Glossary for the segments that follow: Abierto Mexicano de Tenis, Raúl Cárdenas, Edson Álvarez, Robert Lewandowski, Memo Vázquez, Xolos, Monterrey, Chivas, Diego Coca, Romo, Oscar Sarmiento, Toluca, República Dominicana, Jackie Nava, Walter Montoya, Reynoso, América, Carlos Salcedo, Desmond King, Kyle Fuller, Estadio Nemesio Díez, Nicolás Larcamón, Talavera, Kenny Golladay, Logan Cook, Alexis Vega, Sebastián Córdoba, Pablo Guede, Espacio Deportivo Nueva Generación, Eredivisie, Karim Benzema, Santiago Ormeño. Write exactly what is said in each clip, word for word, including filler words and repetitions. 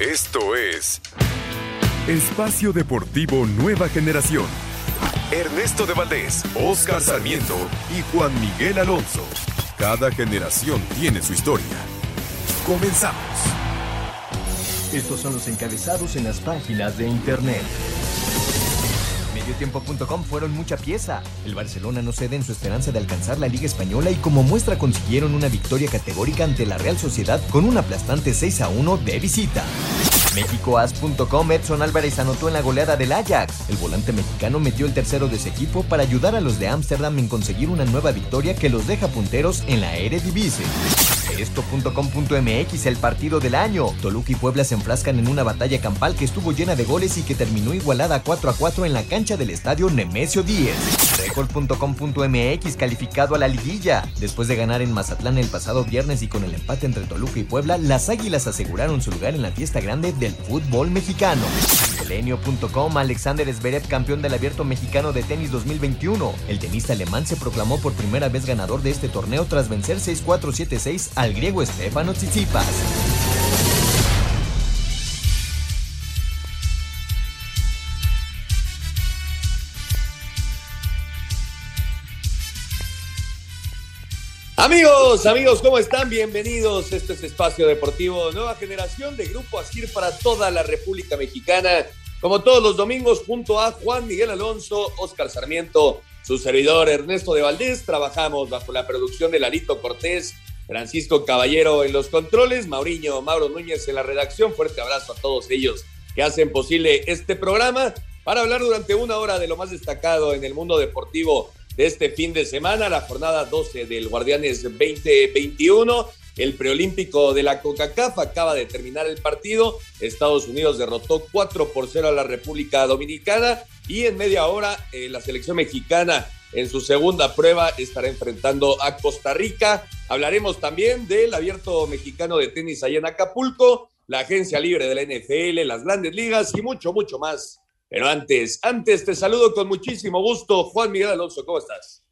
Esto es Espacio Deportivo Nueva Generación. Ernesto de Valdés, Oscar Sarmiento y Juan Miguel Alonso. Cada generación tiene su historia. Comenzamos. Estos son los encabezados en las páginas de internet. Mediotiempo punto com fueron mucha pieza. El Barcelona no cede en su esperanza de alcanzar la Liga Española y como muestra consiguieron una victoria categórica ante la Real Sociedad con un aplastante seis a uno de visita. Méxicoas punto com, Edson Álvarez anotó en la goleada del Ajax. El volante mexicano metió el tercero de su equipo para ayudar a los de Ámsterdam en conseguir una nueva victoria que los deja punteros en la Eredivisie. Esto punto com punto mx, el partido del año. Toluca y Puebla se enfrascan en una batalla campal que estuvo llena de goles y que terminó igualada cuatro a cuatro en la cancha del estadio Nemesio Díez. Record punto com punto mx, calificado a la liguilla. Después de ganar en Mazatlán el pasado viernes y con el empate entre Toluca y Puebla, las Águilas aseguraron su lugar en la fiesta grande del fútbol mexicano. Milenio punto com, Alexander Zverev, campeón del Abierto Mexicano de Tenis dos mil veintiuno. El tenista alemán se proclamó por primera vez ganador de este torneo tras vencer seis cuatro siete seis al griego Stefanos Tsitsipas. Amigos, amigos, ¿cómo están? Bienvenidos. Este es Espacio Deportivo Nueva Generación de Grupo Asir para toda la República Mexicana. Como todos los domingos, junto a Juan Miguel Alonso, Oscar Sarmiento, su servidor Ernesto de Valdés. Trabajamos bajo la producción de Larito Cortés, Francisco Caballero en los controles, Mauriño, Mauro Núñez en la redacción. Fuerte abrazo a todos ellos que hacen posible este programa para hablar durante una hora de lo más destacado en el mundo deportivo de este fin de semana, la jornada doce del Guardianes veinte veintiuno, el preolímpico de la CONCACAF acaba de terminar el partido, Estados Unidos derrotó cuatro por cero a la República Dominicana y en media hora eh, la selección mexicana en su segunda prueba estará enfrentando a Costa Rica. Hablaremos también del Abierto Mexicano de Tenis allá en Acapulco, la agencia libre de la N F L, las Grandes Ligas y mucho, mucho más. Pero antes, antes te saludo con muchísimo gusto, Juan Miguel Alonso, ¿cómo estás?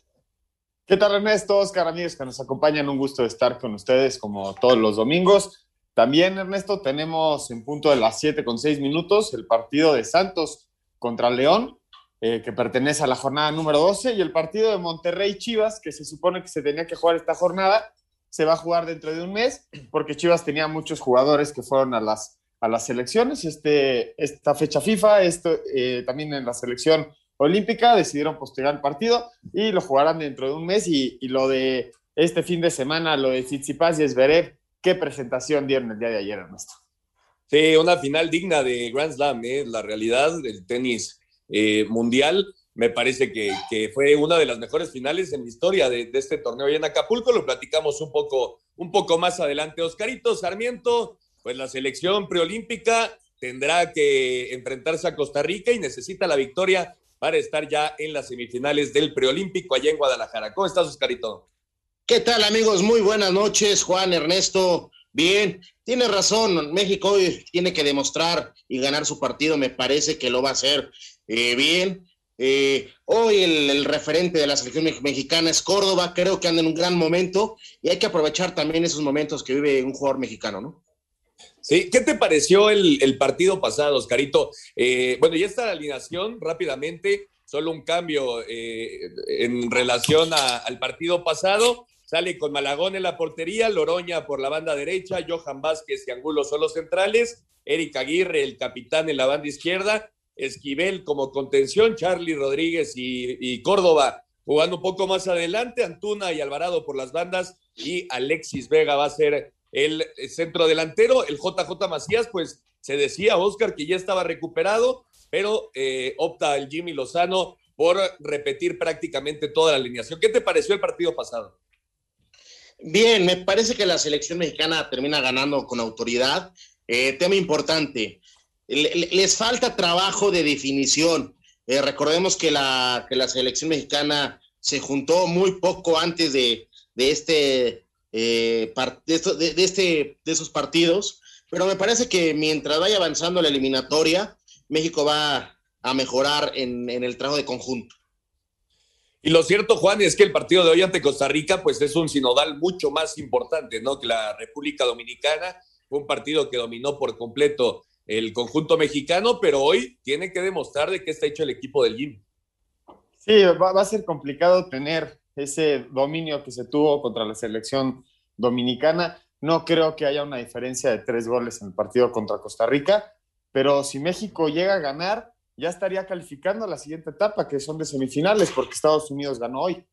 ¿Qué tal, Ernesto? Oscar, amigos que nos acompañan, un gusto estar con ustedes como todos los domingos. También, Ernesto, tenemos en punto de las siete con seis minutos el partido de Santos contra León, eh, que pertenece a la jornada número doce, y el partido de Monterrey Chivas, que se supone que se tenía que jugar esta jornada, se va a jugar dentro de un mes, porque Chivas tenía muchos jugadores que fueron a las a las selecciones, este, esta fecha FIFA, esto, eh, también en la selección olímpica, decidieron postergar el partido y lo jugarán dentro de un mes, y, y lo de este fin de semana, lo de Tsitsipas y Zverev, qué presentación dieron el día de ayer, Ernesto. Sí, una final digna de Grand Slam, ¿eh? La realidad del tenis eh, mundial, me parece que, que fue una de las mejores finales en la historia de, de este torneo y en Acapulco, lo platicamos un poco, un poco más adelante. Oscarito Sarmiento, pues la selección preolímpica tendrá que enfrentarse a Costa Rica y necesita la victoria para estar ya en las semifinales del preolímpico allá en Guadalajara. ¿Cómo estás, Oscarito? ¿Qué tal, amigos? Muy buenas noches, Juan, Ernesto. Bien, tienes razón, México hoy tiene que demostrar y ganar su partido, me parece que lo va a hacer eh, bien. Eh, hoy el, el referente de la selección mexicana es Córdoba, creo que anda en un gran momento y hay que aprovechar también esos momentos que vive un jugador mexicano, ¿no? Sí, ¿qué te pareció el, el partido pasado, Oscarito? Eh, bueno, ya está la alineación rápidamente, solo un cambio eh, en relación a, al partido pasado. Sale con Malagón en la portería, Loroña por la banda derecha, Johan Vázquez y Angulo son los centrales, Eric Aguirre, el capitán en la banda izquierda, Esquivel como contención, Charly Rodríguez y, y Córdoba jugando un poco más adelante, Antuna y Alvarado por las bandas y Alexis Vega va a ser el centro delantero. El J J Macías, pues se decía, Oscar, que ya estaba recuperado, pero eh, opta el Jimmy Lozano por repetir prácticamente toda la alineación. ¿Qué te pareció el partido pasado? Bien, me parece que la selección mexicana termina ganando con autoridad. Eh, tema importante, les falta trabajo de definición. Eh, recordemos que la, que la selección mexicana se juntó muy poco antes de, de este... Eh, de, de, este, de esos partidos, pero me parece que mientras vaya avanzando la eliminatoria, México va a mejorar en, en el trabajo de conjunto. Y lo cierto, Juan, es que el partido de hoy ante Costa Rica pues es un sinodal mucho más importante, ¿no?, que la República Dominicana, Fue un partido que dominó por completo el conjunto mexicano, pero hoy tiene que demostrar de qué está hecho el equipo del Jim. Sí, va, va a ser complicado tener ese dominio que se tuvo contra la selección dominicana. No creo que haya una diferencia de tres goles en el partido contra Costa Rica, pero si México llega a ganar, ya estaría calificando a la siguiente etapa, que son de semifinales, porque Estados Unidos ganó hoy.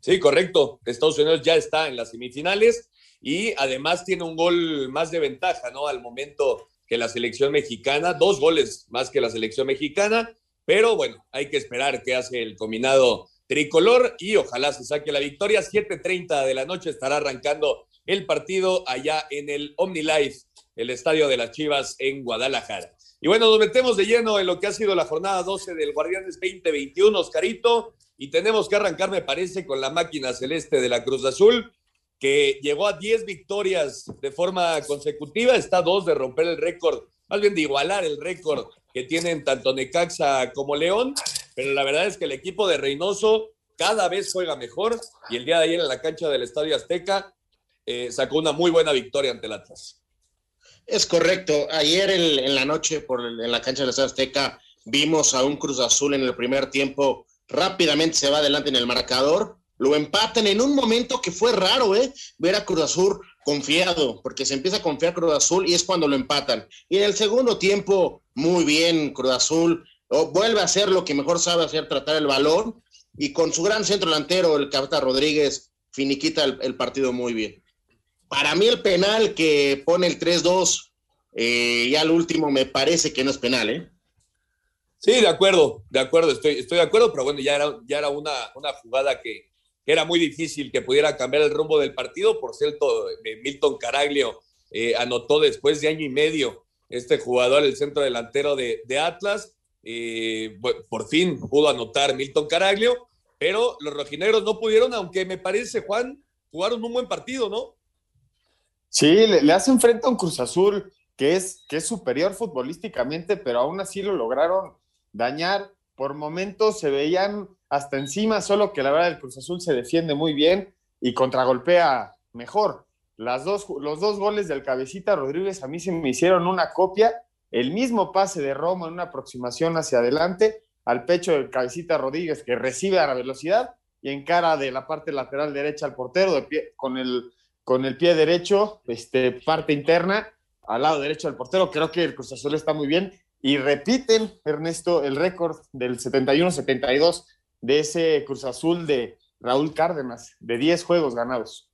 Sí, correcto. Estados Unidos ya está en las semifinales y además tiene un gol más de ventaja, ¿no? Al momento que la selección mexicana, dos goles más que la selección mexicana, pero bueno, hay que esperar qué hace el combinado tricolor y ojalá se saque la victoria. siete treinta de la noche estará arrancando el partido allá en el OmniLife, el Estadio de las Chivas en Guadalajara. Y bueno, nos metemos de lleno en lo que ha sido la jornada doce del Guardianes veinte veintiuno, Oscarito, y tenemos que arrancar, me parece, con la máquina celeste de la Cruz Azul, que llegó a diez victorias de forma consecutiva, está a dos de romper el récord, más bien de igualar el récord que tienen tanto Necaxa como León, pero la verdad es que el equipo de Reynoso cada vez juega mejor, y el día de ayer en la cancha del Estadio Azteca eh, sacó una muy buena victoria ante el Atlas. Es correcto, ayer en, en la noche por el, en la cancha del Estadio Azteca vimos a un Cruz Azul en el primer tiempo, rápidamente se va adelante en el marcador, lo empatan en un momento que fue raro, ¿eh? Ver a Cruz Azul confiado, porque se empieza a confiar Cruz Azul y es cuando lo empatan. Y en el segundo tiempo, muy bien Cruz Azul, oh, vuelve a hacer lo que mejor sabe hacer, tratar el balón, y con su gran centro delantero, el Cabrera Rodríguez, finiquita el, el partido muy bien. Para mí el penal que pone el tres dos, eh, ya al último me parece que no es penal, ¿eh? Sí, de acuerdo, de acuerdo, estoy, estoy de acuerdo, pero bueno, ya era, ya era una, una jugada que era muy difícil que pudiera cambiar el rumbo del partido. Por cierto, Milton Caraglio eh, anotó después de año y medio este jugador, el centro delantero de, de Atlas. Eh, por fin pudo anotar Milton Caraglio, pero los rojinegros no pudieron, aunque me parece, Juan, jugaron un buen partido, ¿no? Sí, le, le hacen frente a un Cruz Azul que es, que es superior futbolísticamente, pero aún así lo lograron dañar. Por momentos se veían hasta encima, solo que la verdad el Cruz Azul se defiende muy bien y contragolpea mejor. Las dos, los dos goles del Cabecita Rodríguez a mí se me hicieron una copia, el mismo pase de Romo en una aproximación hacia adelante al pecho del Cabecita Rodríguez, que recibe a la velocidad y encara de la parte lateral derecha al portero de pie, con, el, con el pie derecho, este, parte interna, al lado derecho del portero. Creo que el Cruz Azul está muy bien y repiten, Ernesto, el récord del setenta y uno setenta y dos de ese Cruz Azul de Raúl Cárdenas, de diez juegos ganados.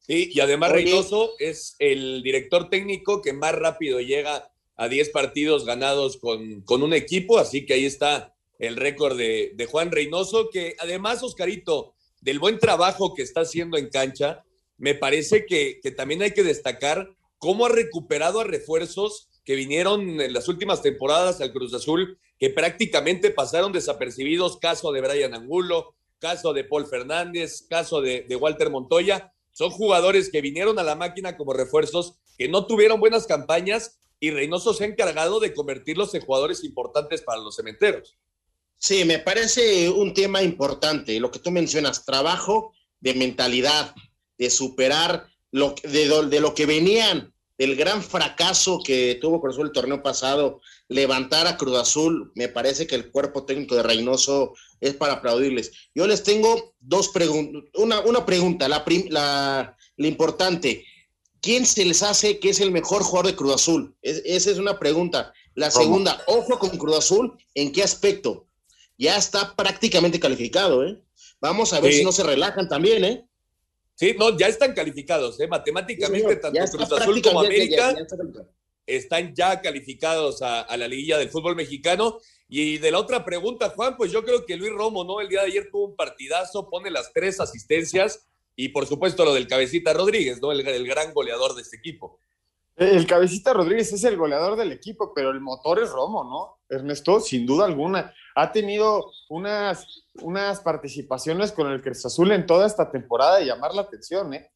Sí, y además Oye. Reynoso es el director técnico que más rápido llega a diez partidos ganados con, con un equipo, así que ahí está el récord de, de Juan Reynoso, que además, Oscarito, del buen trabajo que está haciendo en cancha, me parece que, que también hay que destacar cómo ha recuperado a refuerzos que vinieron en las últimas temporadas al Cruz Azul, que prácticamente pasaron desapercibidos, caso de Brian Angulo, caso de Paul Fernández, caso de, de Walter Montoya. Son jugadores que vinieron a la máquina como refuerzos, que no tuvieron buenas campañas, y Reynoso se ha encargado de convertirlos en jugadores importantes para los cementeros. Sí, me parece un tema importante, lo que tú mencionas, trabajo de mentalidad, de superar lo, de, de lo que venían, el gran fracaso que tuvo Cruz Azul el torneo pasado, levantar a Cruz Azul. Me parece que el cuerpo técnico de Reynoso es para aplaudirles. Yo les tengo dos preguntas, una, una pregunta, la, prim- la, la importante, ¿quién se les hace que es el mejor jugador de Cruz Azul? Es, esa es una pregunta. La ¿Cómo? Segunda, ojo con Cruz Azul, ¿en qué aspecto? Ya está prácticamente calificado, ¿eh? Vamos a ver sí. si no se relajan también, ¿eh? Sí, no, ya están calificados, ¿eh? Matemáticamente, sí, tanto Cruz Azul como América ya, ya está están ya calificados a, a la liguilla del fútbol mexicano. Y de la otra pregunta, Juan, pues yo creo que Luis Romo, ¿no? El día de ayer tuvo un partidazo, pone las tres asistencias y por supuesto lo del Cabecita Rodríguez, ¿no? El, el gran goleador de este equipo. El Cabecita Rodríguez es el goleador del equipo, pero el motor es Romo, ¿no? Ernesto, sin duda alguna, ha tenido unas... unas participaciones con el Cruz Azul en toda esta temporada de llamar la atención, ¿eh?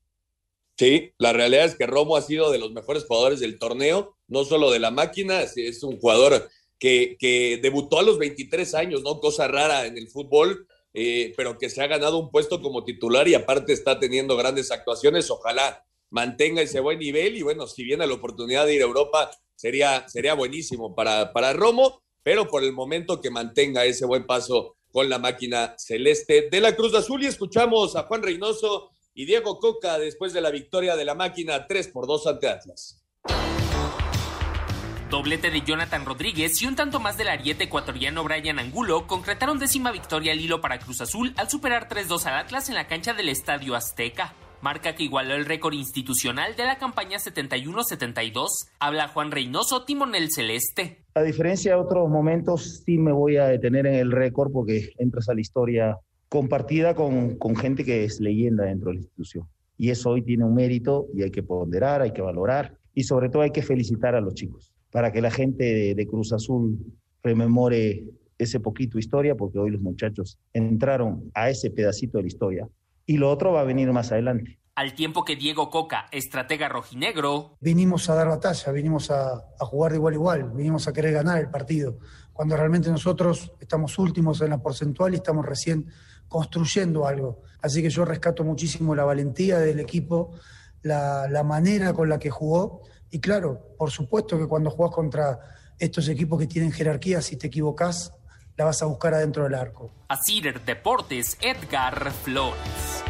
Sí, la realidad es que Romo ha sido de los mejores jugadores del torneo, no solo de la máquina, es un jugador que, que debutó a los veintitrés años, ¿no? Cosa rara en el fútbol, eh, pero que se ha ganado un puesto como titular y aparte está teniendo grandes actuaciones. Ojalá mantenga ese buen nivel y bueno, si viene la oportunidad de ir a Europa, sería, sería buenísimo para, para Romo, pero por el momento que mantenga ese buen paso con la máquina celeste de la Cruz Azul. Y escuchamos a Juan Reynoso y Diego Coca después de la victoria de la máquina tres por dos ante Atlas. Doblete de Jonathan Rodríguez y un tanto más del ariete ecuatoriano Bryan Angulo concretaron décima victoria al hilo para Cruz Azul al superar tres dos al Atlas en la cancha del Estadio Azteca, marca que igualó el récord institucional de la campaña setenta y uno setenta y dos. Habla Juan Reynoso, timonel celeste. A diferencia de otros momentos, sí me voy a detener en el récord porque entras a la historia compartida con, con gente que es leyenda dentro de la institución. Y eso hoy tiene un mérito y hay que ponderar, hay que valorar y sobre todo hay que felicitar a los chicos, para que la gente de, de Cruz Azul rememore ese poquito historia, porque hoy los muchachos entraron a ese pedacito de la historia, y lo otro va a venir más adelante. Al tiempo que Diego Coca, estratega rojinegro... Venimos a dar batalla, venimos a, a jugar de igual a igual, venimos a querer ganar el partido, cuando realmente nosotros estamos últimos en la porcentual y estamos recién construyendo algo. Así que yo rescato muchísimo la valentía del equipo, la, la manera con la que jugó. Y claro, por supuesto que cuando jugás contra estos equipos que tienen jerarquía, si te equivocás, la vas a buscar adentro del arco. Así Deportes, Edgar Flores.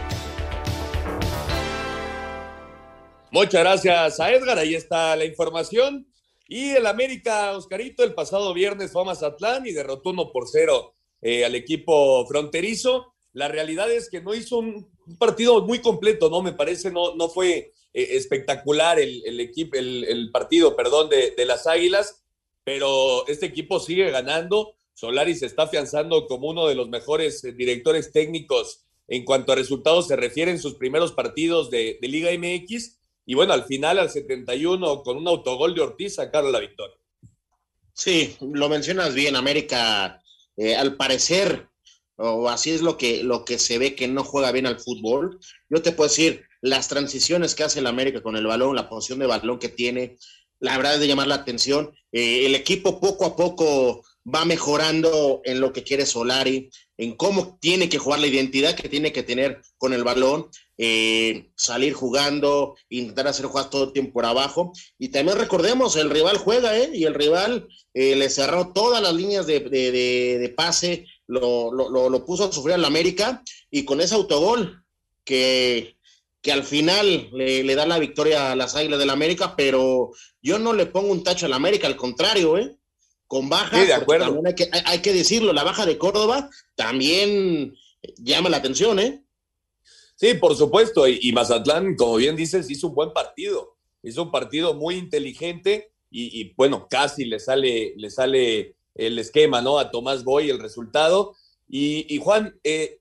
Muchas gracias a Edgar, ahí está la información. Y el América, Oscarito, el pasado viernes fue a Mazatlán y derrotó uno por cero eh, al equipo fronterizo. La realidad es que no hizo un partido muy completo, ¿no? Me parece, no, no fue... espectacular el, el equipo, el, el partido, perdón, de, de las Águilas, pero este equipo sigue ganando. Solari se está afianzando como uno de los mejores directores técnicos en cuanto a resultados se refiere en sus primeros partidos de, de Liga M X, y bueno, al final, al setenta y uno, con un autogol de Ortiz, sacaron la victoria. Sí, lo mencionas bien, América, eh, al parecer, o así es lo que, lo que se ve, que no juega bien al fútbol. Yo te puedo decir, las transiciones que hace el América con el balón, la posición de balón que tiene, la verdad es de llamar la atención. Eh, el equipo poco a poco va mejorando en lo que quiere Solari, en cómo tiene que jugar, la identidad que tiene que tener con el balón, eh, salir jugando, intentar hacer jugadas todo el tiempo por abajo. Y también recordemos, el rival juega, ¿eh? Y el rival eh, le cerró todas las líneas de, de, de, de pase, lo, lo, lo, lo puso a sufrir al América, y con ese autogol que... que al final le, le da la victoria a las Águilas del América, pero yo no le pongo un tacho al América, al contrario, ¿eh? Con baja, sí, de acuerdo. También hay que, hay, hay que decirlo, la baja de Córdoba también llama la atención, ¿eh? Sí, por supuesto, y, y Mazatlán, como bien dices, hizo un buen partido, hizo un partido muy inteligente, y, y bueno, casi le sale, le sale el esquema, ¿no? A Tomás Boy el resultado, y, y Juan, eh,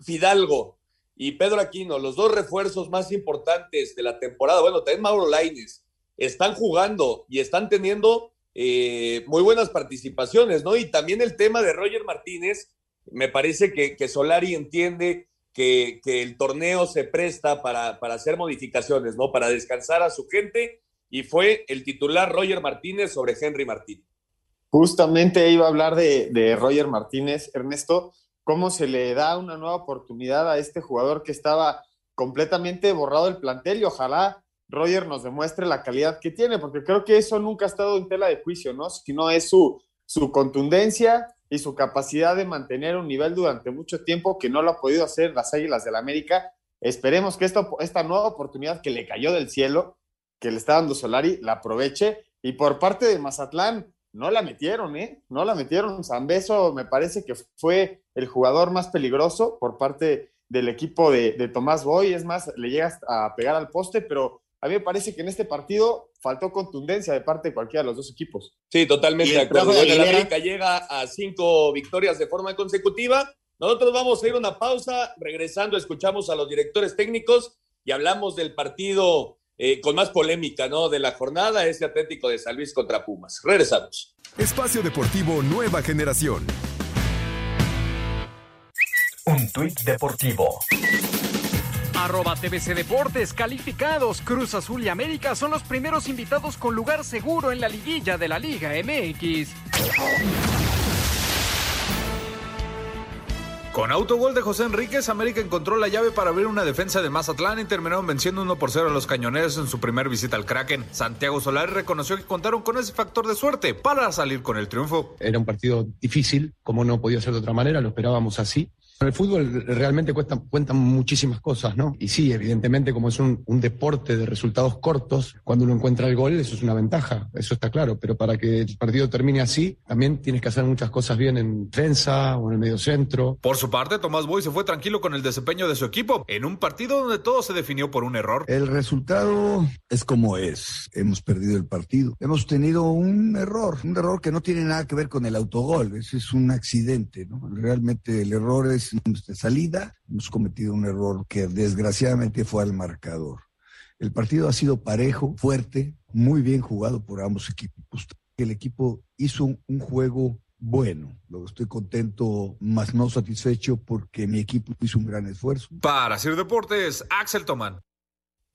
Fidalgo y Pedro Aquino, los dos refuerzos más importantes de la temporada, bueno, también Mauro Lainez, están jugando y están teniendo eh, muy buenas participaciones, ¿no? Y también el tema de Roger Martínez, me parece que, que Solari entiende que, que el torneo se presta para, para hacer modificaciones, ¿no? Para descansar a su gente, y fue el titular Roger Martínez sobre Henry Martín. Justamente iba a hablar de, de Roger Martínez, Ernesto. Cómo se le da una nueva oportunidad a este jugador que estaba completamente borrado del plantel, y ojalá Roger nos demuestre la calidad que tiene, porque creo que eso nunca ha estado en tela de juicio, ¿no? Sino es su, su contundencia y su capacidad de mantener un nivel durante mucho tiempo que no lo ha podido hacer las Águilas del América. Esperemos que esta, esta nueva oportunidad que le cayó del cielo, que le está dando Solari, la aproveche. Y por parte de Mazatlán, no la metieron, ¿eh? No la metieron. Zambeso me parece que fue el jugador más peligroso por parte del equipo de, de Tomás Boy. Es más, le llegas a pegar al poste, pero a mí me parece que en este partido faltó contundencia de parte de cualquiera de los dos equipos. Sí, totalmente de acuerdo. Bueno, el América llega a cinco victorias de forma consecutiva. Nosotros vamos a ir a una pausa. Regresando, escuchamos a los directores técnicos y hablamos del partido... Eh, con más polémica, ¿no?, de la jornada, este Atlético de San Luis contra Pumas. Regresamos. Espacio Deportivo Nueva Generación. Un tuit deportivo. Arroba T V C Deportes, calificados. Cruz Azul y América son los primeros invitados con lugar seguro en la liguilla de la Liga M X. Con autogol de José Enríquez, América encontró la llave para abrir una defensa de Mazatlán y terminaron venciendo uno por cero a los cañoneros en su primer visita al Kraken. Santiago Solari reconoció que contaron con ese factor de suerte para salir con el triunfo. Era un partido difícil, como no podía ser de otra manera, lo esperábamos así. En el fútbol realmente cuentan, cuentan muchísimas cosas, ¿no? Y sí, evidentemente, como es un, un deporte de resultados cortos, cuando uno encuentra el gol, eso es una ventaja, eso está claro. Pero para que el partido termine así, también tienes que hacer muchas cosas bien en defensa o en el mediocentro. Por su parte, Tomás Boy se fue tranquilo con el desempeño de su equipo en un partido donde todo se definió por un error. El resultado es como es. Hemos perdido el partido. Hemos tenido un error, un error que no tiene nada que ver con el autogol. Ese es un accidente, ¿no? Realmente el error es de salida, hemos cometido un error que desgraciadamente fue al marcador. El partido ha sido parejo, fuerte, muy bien jugado por ambos equipos. El equipo hizo un, un juego bueno. Luego estoy contento, mas no satisfecho, porque mi equipo hizo un gran esfuerzo. Para Sir Deportes, Axel Tomán.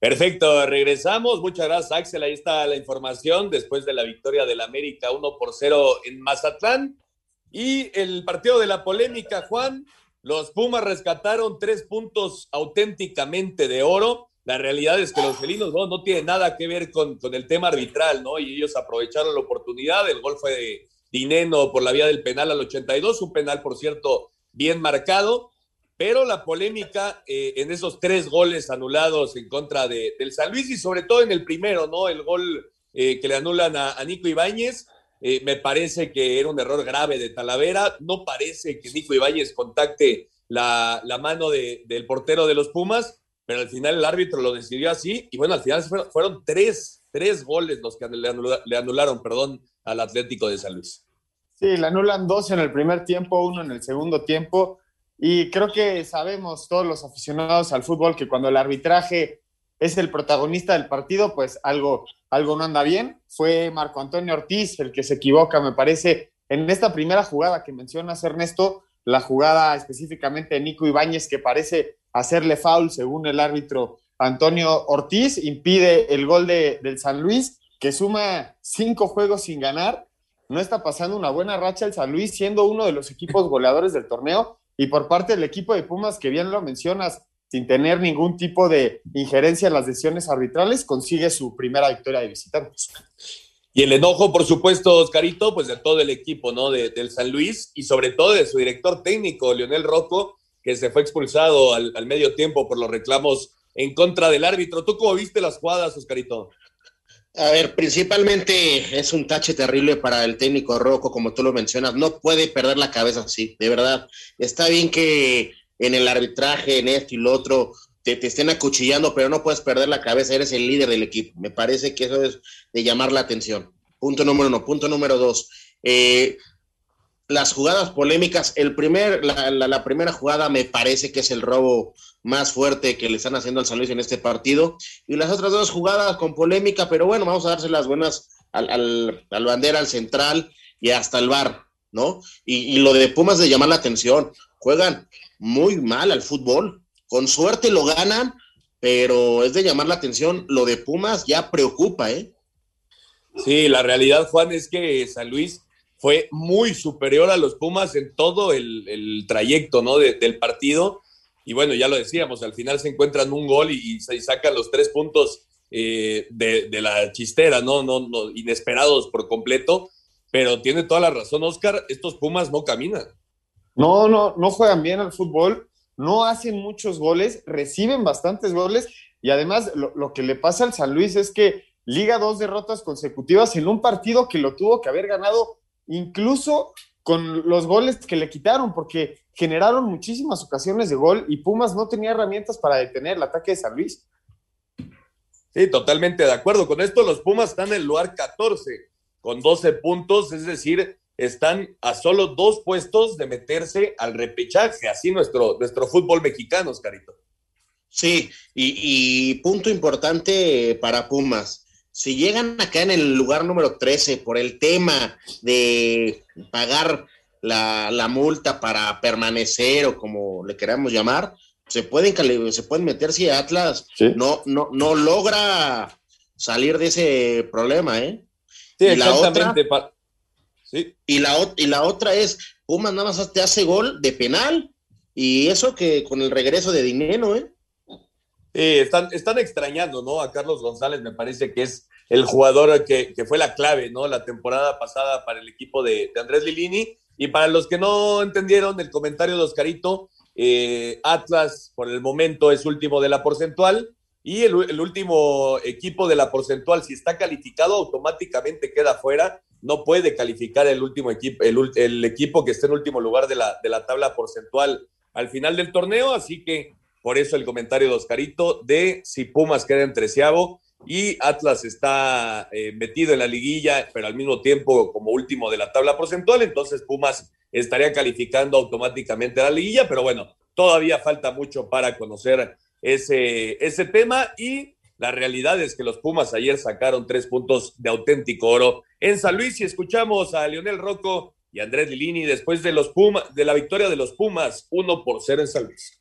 Perfecto, regresamos. Muchas gracias, Axel. Ahí está la información después de la victoria del América uno por cero en Mazatlán. Y el partido de la polémica, Juan. Los Pumas rescataron tres puntos auténticamente de oro. La realidad es que los felinos no, no tienen nada que ver con, con el tema arbitral, ¿no? Y ellos aprovecharon la oportunidad. El gol fue de Dineno por la vía del penal al ochenta y dos. Un penal, por cierto, bien marcado. Pero la polémica eh, en esos tres goles anulados en contra de, del San Luis, y sobre todo en el primero, ¿no? El gol eh, que le anulan a, a Nico Ibáñez. Eh, me parece que era un error grave de Talavera. No parece que Nico Ibáñez contacte la, la mano de, del portero de los Pumas, pero al final el árbitro lo decidió así. Y bueno, al final fueron, fueron tres, tres goles los que le, anula, le anularon perdón, al Atlético de San Luis. Sí, le anulan dos en el primer tiempo, uno en el segundo tiempo. Y creo que sabemos todos los aficionados al fútbol que cuando el arbitraje es el protagonista del partido, pues algo, algo no anda bien. Fue Marco Antonio Ortiz el que se equivoca, me parece, en esta primera jugada que mencionas, Ernesto, la jugada específicamente de Nico Ibáñez, que parece hacerle foul, según el árbitro Antonio Ortiz, impide el gol de, del San Luis, que suma cinco juegos sin ganar. No está pasando una buena racha el San Luis, siendo uno de los equipos goleadores del torneo, y por parte del equipo de Pumas, que bien lo mencionas, sin tener ningún tipo de injerencia en las decisiones arbitrales, consigue su primera victoria de visitantes. Y el enojo, por supuesto, Oscarito, pues de todo el equipo, ¿no? De, del San Luis, y sobre todo de su director técnico, Leonel Rocco, que se fue expulsado al, al medio tiempo por los reclamos en contra del árbitro. ¿Tú cómo viste las jugadas, Oscarito? A ver, principalmente es un tache terrible para el técnico Rocco, como tú lo mencionas. No puede perder la cabeza así, de verdad. Está bien que en el arbitraje, en esto y lo otro, te, te estén acuchillando, pero no puedes perder la cabeza, eres el líder del equipo. Me parece que eso es de llamar la atención. Punto número uno. Punto número dos, eh, las jugadas polémicas. El primer, la, la, la primera jugada me parece que es el robo más fuerte que le están haciendo al San Luis en este partido, y las otras dos jugadas con polémica, pero bueno, vamos a darse las buenas al, al, al bandera, al central y hasta el V A R, ¿no? Y, y lo de Pumas de llamar la atención. Juegan muy mal al fútbol, con suerte lo ganan, pero es de llamar la atención. Lo de Pumas ya preocupa, ¿eh? Sí, la realidad, Juan, es que San Luis fue muy superior a los Pumas en todo el, el trayecto, ¿no? De, del partido, y bueno, ya lo decíamos, al final se encuentran un gol y, y sacan los tres puntos eh, de, de la chistera, ¿no? No, no, inesperados por completo, pero tiene toda la razón, Oscar, estos Pumas no caminan. No, no, no juegan bien al fútbol, no hacen muchos goles, reciben bastantes goles, y además lo, lo que le pasa al San Luis es que liga dos derrotas consecutivas en un partido que lo tuvo que haber ganado, incluso con los goles que le quitaron, porque generaron muchísimas ocasiones de gol y Pumas no tenía herramientas para detener el ataque de San Luis. Sí, totalmente de acuerdo. Con esto los Pumas están en el lugar catorce, con doce puntos, es decir, están a solo dos puestos de meterse al repechaje, así nuestro, nuestro fútbol mexicano, Oscarito. Sí, y, y punto importante para Pumas, si llegan acá en el lugar número trece por el tema de pagar la, la multa para permanecer o como le queramos llamar, se pueden, se pueden meter si Atlas ¿Sí? no, no, no logra salir de ese problema, ¿eh? Sí, y exactamente, la otra, Sí. Y, la, y la otra es, Pumas nada más te hace gol de penal Y eso que con el regreso de Dineno, ¿eh? Sí, están, están extrañando, ¿no? A Carlos González me parece que es el jugador que, que fue la clave, ¿no? La temporada pasada para el equipo de, de Andrés Lilini. Y para los que no entendieron el comentario de Oscarito, eh, Atlas por el momento es último de la porcentual. Y el, el último equipo de la porcentual, si está calificado, automáticamente queda fuera. No puede calificar el último equipo, el, el equipo que esté en último lugar de la, de la tabla porcentual al final del torneo. Así que por eso el comentario de Oscarito de si Pumas queda en treceavo y Atlas está eh, metido en la liguilla, pero al mismo tiempo como último de la tabla porcentual. Entonces Pumas estaría calificando automáticamente a la liguilla, pero bueno, todavía falta mucho para conocer Ese, ese tema, y la realidad es que los Pumas ayer sacaron tres puntos de auténtico oro en San Luis, y escuchamos a Leonel Rocco y a Andrés Lilini después de, los Puma, de la victoria de los Pumas uno por cero en San Luis.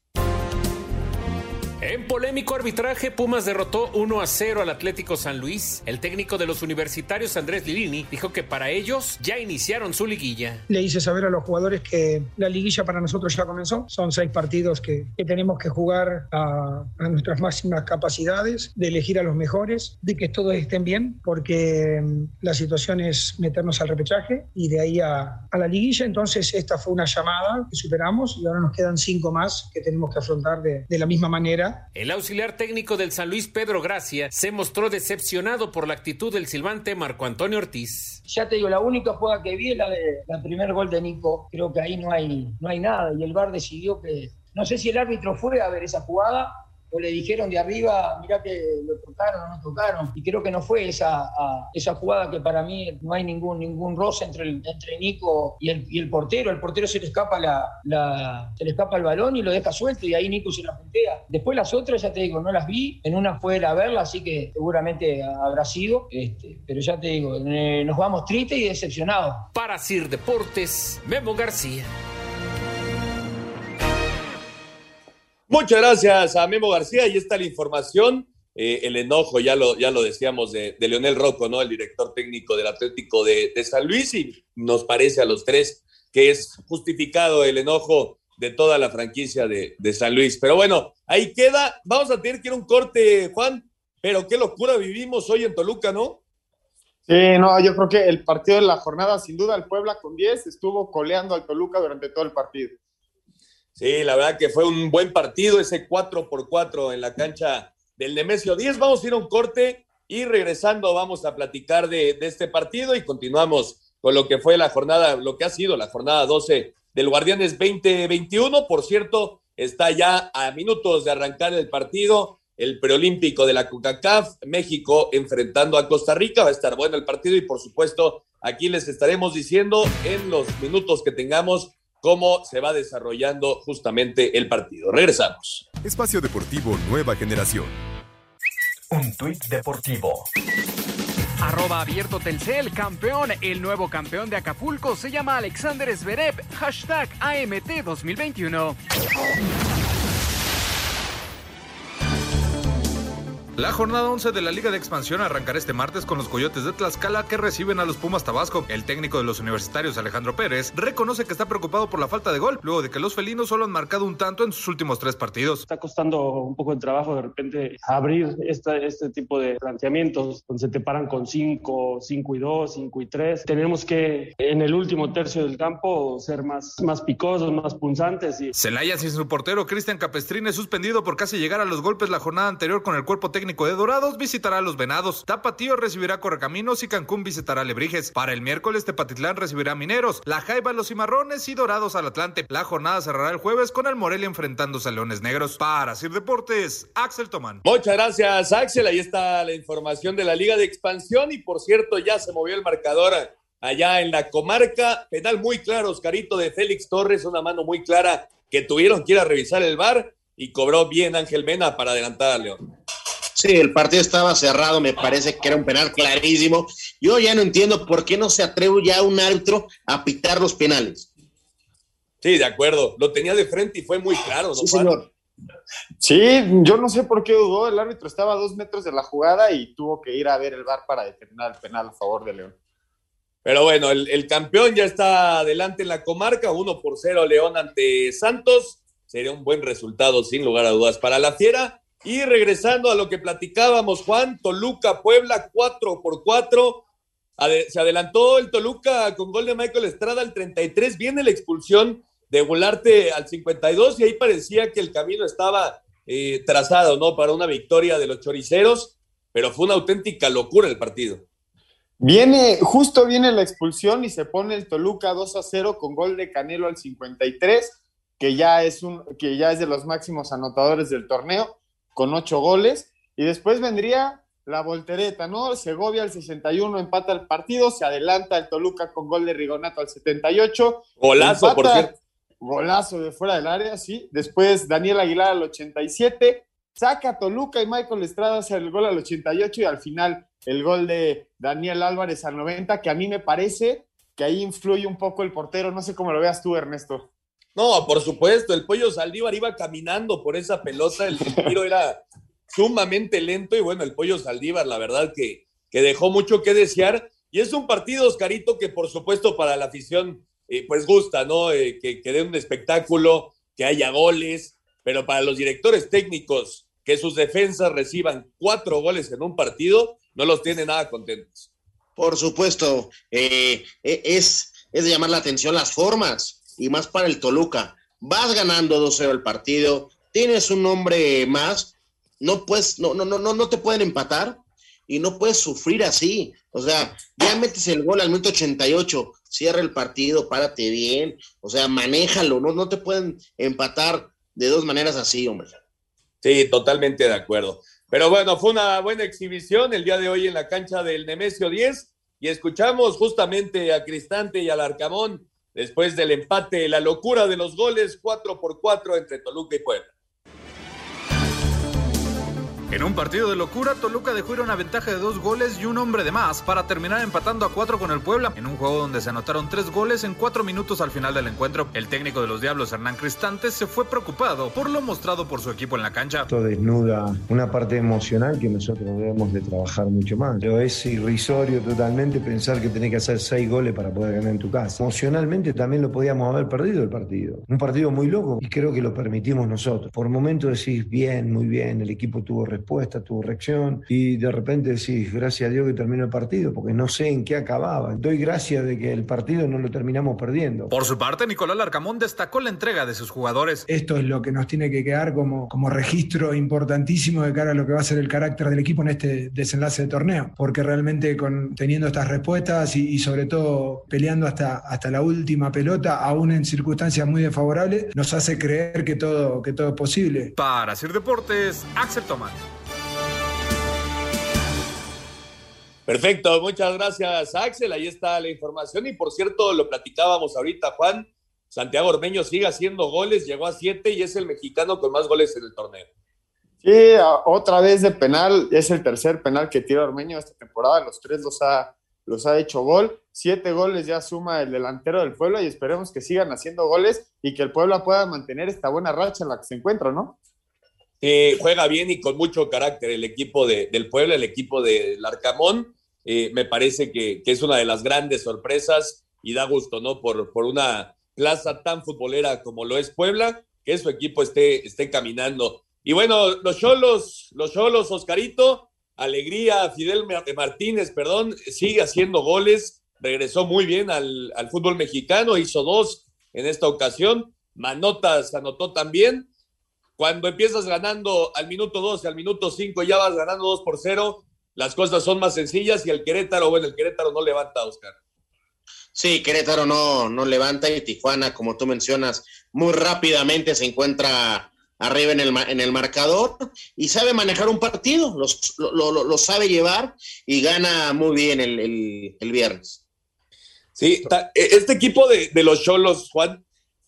En polémico arbitraje, Pumas derrotó uno a cero al Atlético San Luis. El técnico de los universitarios, Andrés Lilini, dijo que para ellos ya iniciaron su liguilla. Le hice saber a los jugadores que la liguilla para nosotros ya comenzó. Son seis partidos que, que tenemos que jugar a, a nuestras máximas capacidades, de elegir a los mejores, de que todos estén bien, porque la situación es meternos al repechaje y de ahí a, a la liguilla. Entonces esta fue una llamada que superamos y ahora nos quedan cinco más que tenemos que afrontar de, de la misma manera. El auxiliar técnico del San Luis, Pedro Gracia, se mostró decepcionado por la actitud del silbante Marco Antonio Ortiz. Ya te digo, la única jugada que vi es la de la primer gol de Nico. Creo que ahí no hay, no hay nada, y el V A R decidió que... No sé si el árbitro fue a ver esa jugada o le dijeron de arriba, mirá que lo tocaron o no tocaron, y creo que no fue esa, a, esa jugada, que para mí no hay ningún, ningún roce entre, el, entre Nico y el, y el portero. El portero se le escapa la, la, se le escapa el balón y lo deja suelto, y ahí Nico se la puntea. Después las otras, ya te digo, no las vi. En una fue la verla, así que seguramente habrá sido, este, pero ya te digo, eh, nos vamos tristes y decepcionados. Para Sir Deportes, Memo García. Muchas gracias a Memo García. Ahí está la información. Eh, el enojo, ya lo, ya lo decíamos, de, de Leonel Rocco, ¿no? El director técnico del Atlético de, de San Luis, y nos parece a los tres que es justificado el enojo de toda la franquicia de, de San Luis. Pero bueno, ahí queda. Vamos a tener que ir a un corte, Juan, pero qué locura vivimos hoy en Toluca, ¿no? Sí, no, yo creo que el partido de la jornada, sin duda, el Puebla con diez estuvo coleando al Toluca durante todo el partido. Sí, la verdad que fue un buen partido, ese cuatro por cuatro en la cancha del Nemesio diez. Vamos a ir a un corte y regresando vamos a platicar de, de este partido, y continuamos con lo que fue la jornada, lo que ha sido la jornada doce del Guardianes veinte veintiuno. Por cierto, está ya a minutos de arrancar el partido, el preolímpico de la CONCACAF, México enfrentando a Costa Rica. Va a estar bueno el partido, y por supuesto aquí les estaremos diciendo en los minutos que tengamos cómo se va desarrollando justamente el partido. Regresamos. Espacio Deportivo Nueva Generación. Un tuit deportivo. Arroba abierto Telcel, campeón. El nuevo campeón de Acapulco se llama Alexander Zverev. Hashtag A M T dos mil veintiuno. La jornada once de la Liga de Expansión arrancará este martes con los Coyotes de Tlaxcala, que reciben a los Pumas Tabasco. El técnico de los universitarios, Alejandro Pérez, reconoce que está preocupado por la falta de gol, luego de que los felinos solo han marcado un tanto en sus últimos tres partidos. Está costando un poco de trabajo de repente abrir esta, este tipo de planteamientos, donde se te paran con cinco, cinco y dos, cinco y tres. Tenemos que, en el último tercio del campo, ser más, más picosos, más punzantes. Y... Celaya sin su portero, Cristian Capestrini, suspendido por casi llegar a los golpes la jornada anterior con el cuerpo técnico. Técnico de Dorados visitará a los Venados, Tapatío recibirá Correcaminos y Cancún visitará Lebrijes. Para el miércoles, Tepatitlán recibirá a Mineros, La Jaiba a los Cimarrones y Dorados al Atlante. La jornada cerrará el jueves con el Morelia enfrentándose a Leones Negros. Para Sir Deportes, Axel Tomán. Muchas gracias, Axel. Ahí está la información de la Liga de Expansión, y por cierto, ya se movió el marcador allá en la comarca. Penal muy claro, Oscarito, de Félix Torres, una mano muy clara que tuvieron que ir a revisar el V A R, y cobró bien Ángel Mena para adelantar a León. Sí, el partido estaba cerrado, me parece que era un penal clarísimo. Yo ya no entiendo por qué no se atreve ya un árbitro a pitar los penales. Sí, de acuerdo, lo tenía de frente y fue muy claro, ¿no? Sí, señor. Sí, yo no sé por qué dudó, el árbitro estaba a dos metros de la jugada y tuvo que ir a ver el V A R para determinar el penal a favor de León. Pero bueno, el, el campeón ya está adelante en la comarca, uno por cero León ante Santos. sería un buen resultado, sin lugar a dudas, para la Fiera. Y regresando a lo que platicábamos, Juan, Toluca, Puebla, cuatro por cuatro. Se adelantó el Toluca con gol de Michael Estrada al treinta y tres. Viene la expulsión de Volarte al cincuenta y dos y ahí parecía que el camino estaba eh, trazado, ¿no? Para una victoria de los choriceros, pero fue una auténtica locura el partido. Viene, justo viene la expulsión y se pone el Toluca dos a cero con gol de Canelo al cincuenta y tres, que ya es un, que ya es de los máximos anotadores del torneo, con ocho goles, y después vendría la voltereta, ¿no? Segovia al sesenta y uno empata el partido, se adelanta el Toluca con gol de Rigonato al setenta y ocho. Golazo, empata, por cierto. Golazo de fuera del área, sí. Después Daniel Aguilar al ochenta y siete, saca Toluca y Michael Estrada hace el gol al ochenta y ocho, y al final el gol de Daniel Álvarez al noventa, que a mí me parece que ahí influye un poco el portero. No sé cómo lo veas tú, Ernesto. No, por supuesto, el Pollo Saldívar iba caminando por esa pelota, el tiro era sumamente lento, y bueno, el Pollo Saldívar, la verdad que, que dejó mucho que desear, y es un partido, Oscarito, que por supuesto para la afición eh, pues gusta, ¿no? Eh, que, que dé un espectáculo, que haya goles, pero para los directores técnicos, que sus defensas reciban cuatro goles en un partido, no los tiene nada contentos. Por supuesto, eh, es, es de llamar la atención las formas, y más para el Toluca. Vas ganando dos cero el partido, tienes un hombre más, no puedes, no, no, no, no te pueden empatar y no puedes sufrir así. O sea, ya metes el gol al minuto ochenta y ocho, cierra el partido, párate bien, o sea, manéjalo, no, no te pueden empatar de dos maneras así, hombre. Sí, totalmente de acuerdo. Pero bueno, fue una buena exhibición el día de hoy en la cancha del Nemesio diez, y escuchamos justamente a Cristante y al Arcamón después del empate, la locura de los goles, cuatro por cuatro entre Toluca y Puebla. En un partido de locura, Toluca dejó ir una ventaja de dos goles y un hombre de más para terminar empatando a cuatro con el Puebla, en un juego donde se anotaron tres goles en cuatro minutos al final del encuentro. El técnico de los Diablos, Hernán Cristante, se fue preocupado por lo mostrado por su equipo en la cancha. Esto desnuda una parte emocional que nosotros debemos de trabajar mucho más. Pero es irrisorio totalmente pensar que tenés que hacer seis goles para poder ganar en tu casa. Emocionalmente también lo podíamos haber perdido el partido. Un partido muy loco, y creo que lo permitimos nosotros. Por momentos decís, bien, muy bien, el equipo tuvo respeto, respuesta, tu reacción, y de repente decís, gracias a Dios que terminó el partido, porque no sé en qué acababa. Doy gracias de que el partido no lo terminamos perdiendo. Por su parte, Nicolás Larcamón destacó la entrega de sus jugadores. Esto es lo que nos tiene que quedar como, como registro importantísimo de cara a lo que va a ser el carácter del equipo en este desenlace de torneo, porque realmente con, teniendo estas respuestas y, y sobre todo peleando hasta, hasta la última pelota, aún en circunstancias muy desfavorables, nos hace creer que todo, que todo es posible. Para hacer deportes, Axel Tomás. Perfecto, muchas gracias, Axel, ahí está la información. Y por cierto, lo platicábamos ahorita, Juan, Santiago Ormeño sigue haciendo goles, llegó a siete y es el mexicano con más goles en el torneo. Sí, otra vez de penal, es el tercer penal que tira Ormeño esta temporada, los tres los ha, los ha hecho gol, siete goles ya suma el delantero del Puebla, y esperemos que sigan haciendo goles y que el Puebla pueda mantener esta buena racha en la que se encuentra, ¿no? Eh, juega bien y con mucho carácter el equipo de, del Puebla, el equipo del Arcamón. Eh, me parece que, que es una de las grandes sorpresas y da gusto, ¿no? Por, por una plaza tan futbolera como lo es Puebla, que su equipo esté, esté caminando. Y bueno, los Xolos, los Xolos, Oscarito, alegría, Fidel Martínez, perdón, sigue haciendo goles, regresó muy bien al, al fútbol mexicano, hizo dos en esta ocasión, Manotas anotó también. Cuando empiezas ganando al minuto doce, al minuto cinco, ya vas ganando dos por cero, las cosas son más sencillas, y el Querétaro, bueno, el Querétaro no levanta, Oscar. Sí, Querétaro no, no levanta, y Tijuana, como tú mencionas, muy rápidamente se encuentra arriba en el, en el marcador, y sabe manejar un partido, los, lo, lo, lo sabe llevar, y gana muy bien el, el, el viernes. Sí, este equipo de, de los Xolos, Juan,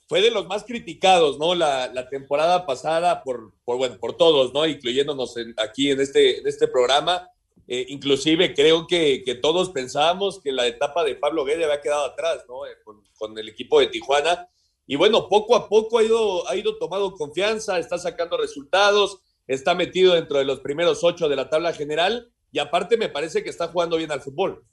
fue de los más criticados, ¿no? La, la temporada pasada por, por, bueno, por todos, ¿no? Incluyéndonos en, aquí en este, en este programa. Eh, inclusive creo que, que todos pensábamos que la etapa de Pablo Guede había quedado atrás, ¿no? Eh, con, con el equipo de Tijuana. Y bueno, poco a poco ha ido, ha ido tomando confianza, está sacando resultados, está metido dentro de los primeros ocho de la tabla general, y aparte me parece que está jugando bien al fútbol.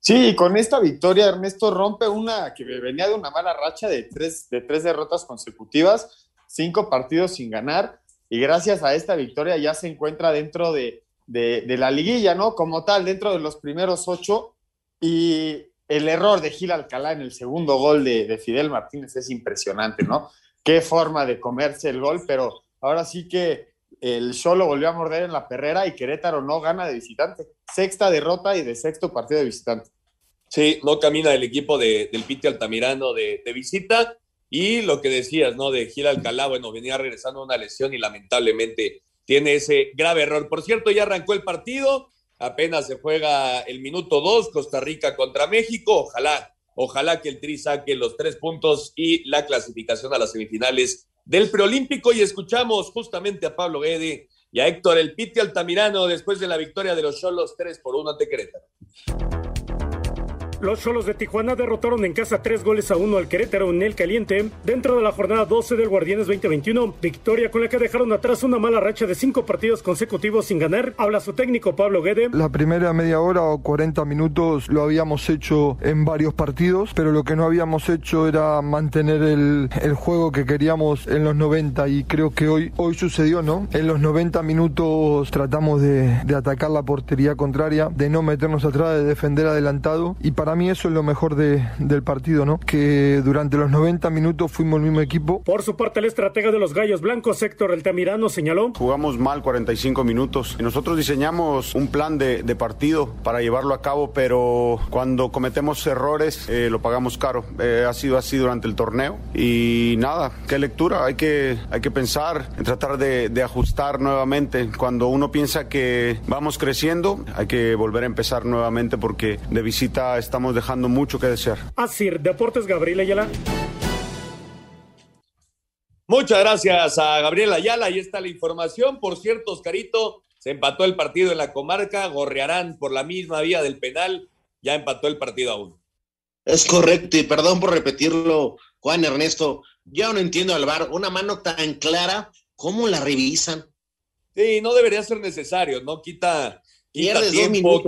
Sí, con esta victoria Ernesto rompe una que venía de una mala racha de tres, de tres derrotas consecutivas, cinco partidos sin ganar, y gracias a esta victoria ya se encuentra dentro de, de, de la liguilla, ¿no? Como tal, dentro de los primeros ocho, y el error de Gil Alcalá en el segundo gol de, de Fidel Martínez es impresionante, ¿no? Qué forma de comerse el gol, pero ahora sí que el Xolo volvió a morder en la perrera y Querétaro no gana de visitante. Sexta derrota y de sexto partido de visitante. Sí, no camina el equipo de, del Piti Altamirano de, de visita, y lo que decías, ¿no? De Gil Alcalá, bueno, venía regresando a una lesión y lamentablemente tiene ese grave error. Por cierto, ya arrancó el partido, apenas se juega el minuto dos, Costa Rica contra México. Ojalá, ojalá que el Tri saque los tres puntos y la clasificación a las semifinales del preolímpico. Y escuchamos justamente a Pablo Guede y a Héctor el Piti Altamirano después de la victoria de los Xolos tres por uno ante Querétaro. Los Xolos de Tijuana derrotaron en casa tres goles a uno al Querétaro en el caliente dentro de la jornada doce del Guardianes veinte veintiuno, victoria con la que dejaron atrás una mala racha de cinco partidos consecutivos sin ganar. Habla su técnico Pablo Guede. La primera media hora o cuarenta minutos lo habíamos hecho en varios partidos, pero lo que no habíamos hecho era mantener el, el juego que queríamos en los noventa, y creo que hoy, hoy sucedió, ¿no? En los noventa minutos tratamos de, de atacar la portería contraria, de no meternos atrás, de defender adelantado, y para Para mí eso es lo mejor de, del partido, ¿no? Que durante los noventa minutos fuimos el mismo equipo. Por su parte, el estratega de los Gallos Blancos, Héctor Altamirano, señaló. Jugamos mal cuarenta y cinco minutos. Nosotros diseñamos un plan de, de partido para llevarlo a cabo, pero cuando cometemos errores eh, lo pagamos caro. Eh, ha sido así durante el torneo. Y nada, qué lectura. Hay que, hay que pensar en tratar de, de ajustar nuevamente. Cuando uno piensa que vamos creciendo, hay que volver a empezar nuevamente porque de visita estamos Estamos dejando mucho que desear. Así, Deportes, Gabriel Ayala. Muchas gracias a Gabriel Ayala. Ahí está la información. Por cierto, Oscarito, se empató el partido en la comarca. Gorrearán por la misma vía del penal. Ya empató el partido aún. Es correcto, y perdón por repetirlo, Juan Ernesto. Yo no entiendo al V A R. Una mano tan clara, ¿cómo la revisan? Sí, no debería ser necesario, ¿no? Quita, quita tiempo.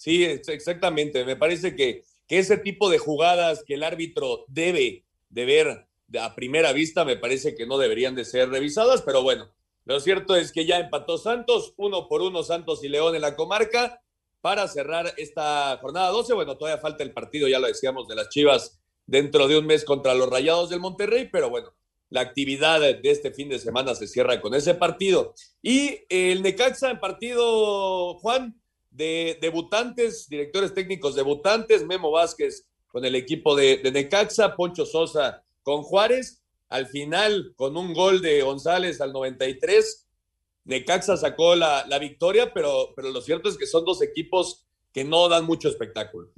Sí, exactamente. Me parece que, que ese tipo de jugadas que el árbitro debe de ver a primera vista, me parece que no deberían de ser revisadas, pero bueno, lo cierto es que ya empató Santos, uno por uno Santos y León en la comarca para cerrar esta jornada doce. Bueno, todavía falta el partido, ya lo decíamos, de las Chivas dentro de un mes contra los Rayados del Monterrey, pero bueno, la actividad de este fin de semana se cierra con ese partido. Y el Necaxa en partido, Juan, de debutantes, directores técnicos debutantes, Memo Vázquez con el equipo de, de Necaxa, Poncho Sosa con Juárez, al final con un gol de González al noventa y tres, Necaxa sacó la, la victoria, pero, pero lo cierto es que son dos equipos que no dan mucho espectáculo.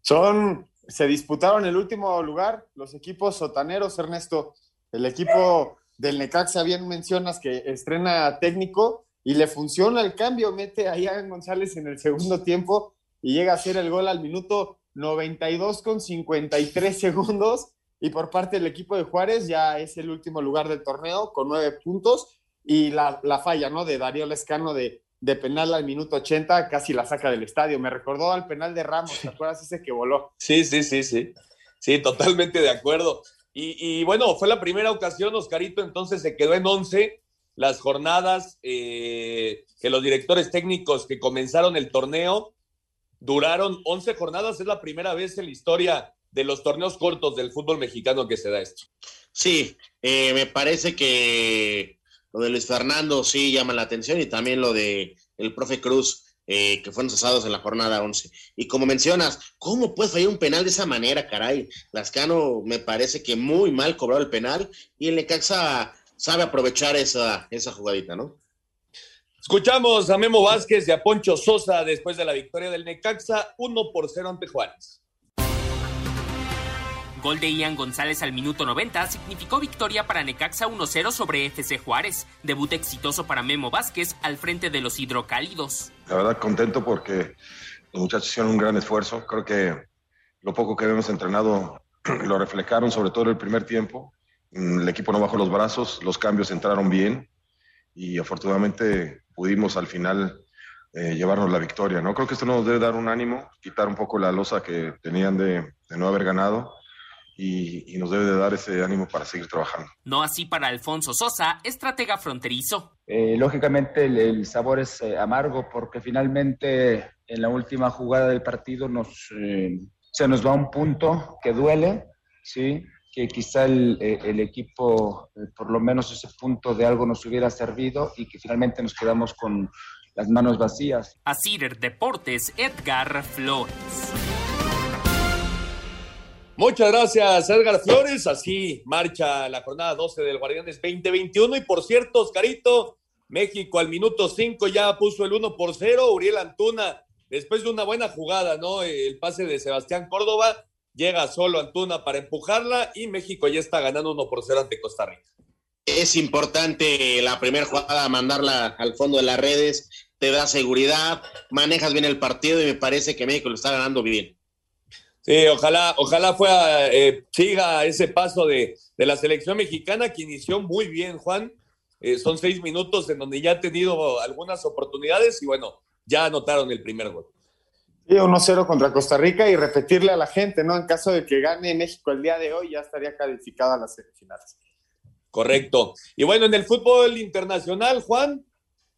Son, se disputaron el último lugar, los equipos sotaneros, Ernesto. El equipo del Necaxa, bien mencionas que estrena técnico, y le funciona el cambio, mete a Ian González en el segundo tiempo y llega a hacer el gol al minuto noventa y dos con cincuenta y tres segundos, y por parte del equipo de Juárez ya es el último lugar del torneo con nueve puntos, y la, la falla, ¿no?, de Darío Lescano de, de penal al minuto ochenta, casi la saca del estadio. Me recordó al penal de Ramos, ¿te acuerdas ese que voló? Sí, sí, sí, sí, sí, totalmente de acuerdo. Y, y bueno, fue la primera ocasión, Oscarito, entonces se quedó en once las jornadas eh, que los directores técnicos que comenzaron el torneo duraron once jornadas. Es la primera vez en la historia de los torneos cortos del fútbol mexicano que se da esto. Sí, eh, me parece que lo de Luis Fernando sí llama la atención, y también lo de el profe Cruz, eh, que fueron cesados en la jornada once. Y como mencionas, ¿cómo puedes fallar un penal de esa manera, caray? Lazcano me parece que muy mal cobró el penal, y el Necaxa sabe aprovechar esa, esa jugadita, ¿no? Escuchamos a Memo Vázquez y a Poncho Sosa después de la victoria del Necaxa, uno por cero ante Juárez. Gol de Ian González al minuto noventa significó victoria para Necaxa uno cero sobre F C Juárez. Debut exitoso para Memo Vázquez al frente de los hidrocálidos. La verdad, contento porque los muchachos hicieron un gran esfuerzo. Creo que lo poco que habíamos entrenado lo reflejaron, sobre todo en el primer tiempo. El equipo no bajó los brazos, los cambios entraron bien y afortunadamente pudimos al final eh, llevarnos la victoria, ¿no? Creo que esto nos debe dar un ánimo, quitar un poco la losa que tenían de, de no haber ganado y, y nos debe de dar ese ánimo para seguir trabajando. No así para Alfonso Sosa, estratega fronterizo. Eh, lógicamente el, el sabor es eh, amargo, porque finalmente en la última jugada del partido nos eh, se nos va un punto que duele, sí, que quizá el, el equipo, por lo menos ese punto de algo nos hubiera servido, y que finalmente nos quedamos con las manos vacías. Así Deportes, Edgar Flores. Muchas gracias, Edgar Flores. Así marcha la jornada doce del Guardianes veinte veintiuno. Y por cierto, Oscarito, México al minuto cinco ya puso el uno por cero. Uriel Antuna, después de una buena jugada, ¿no? El pase de Sebastián Córdoba. Llega solo Antuna para empujarla y México ya está ganando uno por cero ante Costa Rica. Es importante la primera jugada, mandarla al fondo de las redes, te da seguridad, manejas bien el partido y me parece que México lo está ganando bien. Sí, ojalá, ojalá fuera, eh, siga ese paso de, de la selección mexicana, que inició muy bien, Juan. Eh, son seis minutos en donde ya ha tenido algunas oportunidades y bueno, ya anotaron el primer gol. uno cero contra Costa Rica, y repetirle a la gente, ¿no? En caso de que gane México el día de hoy, ya estaría calificada a las semifinales. Correcto. Y bueno, en el fútbol internacional, Juan,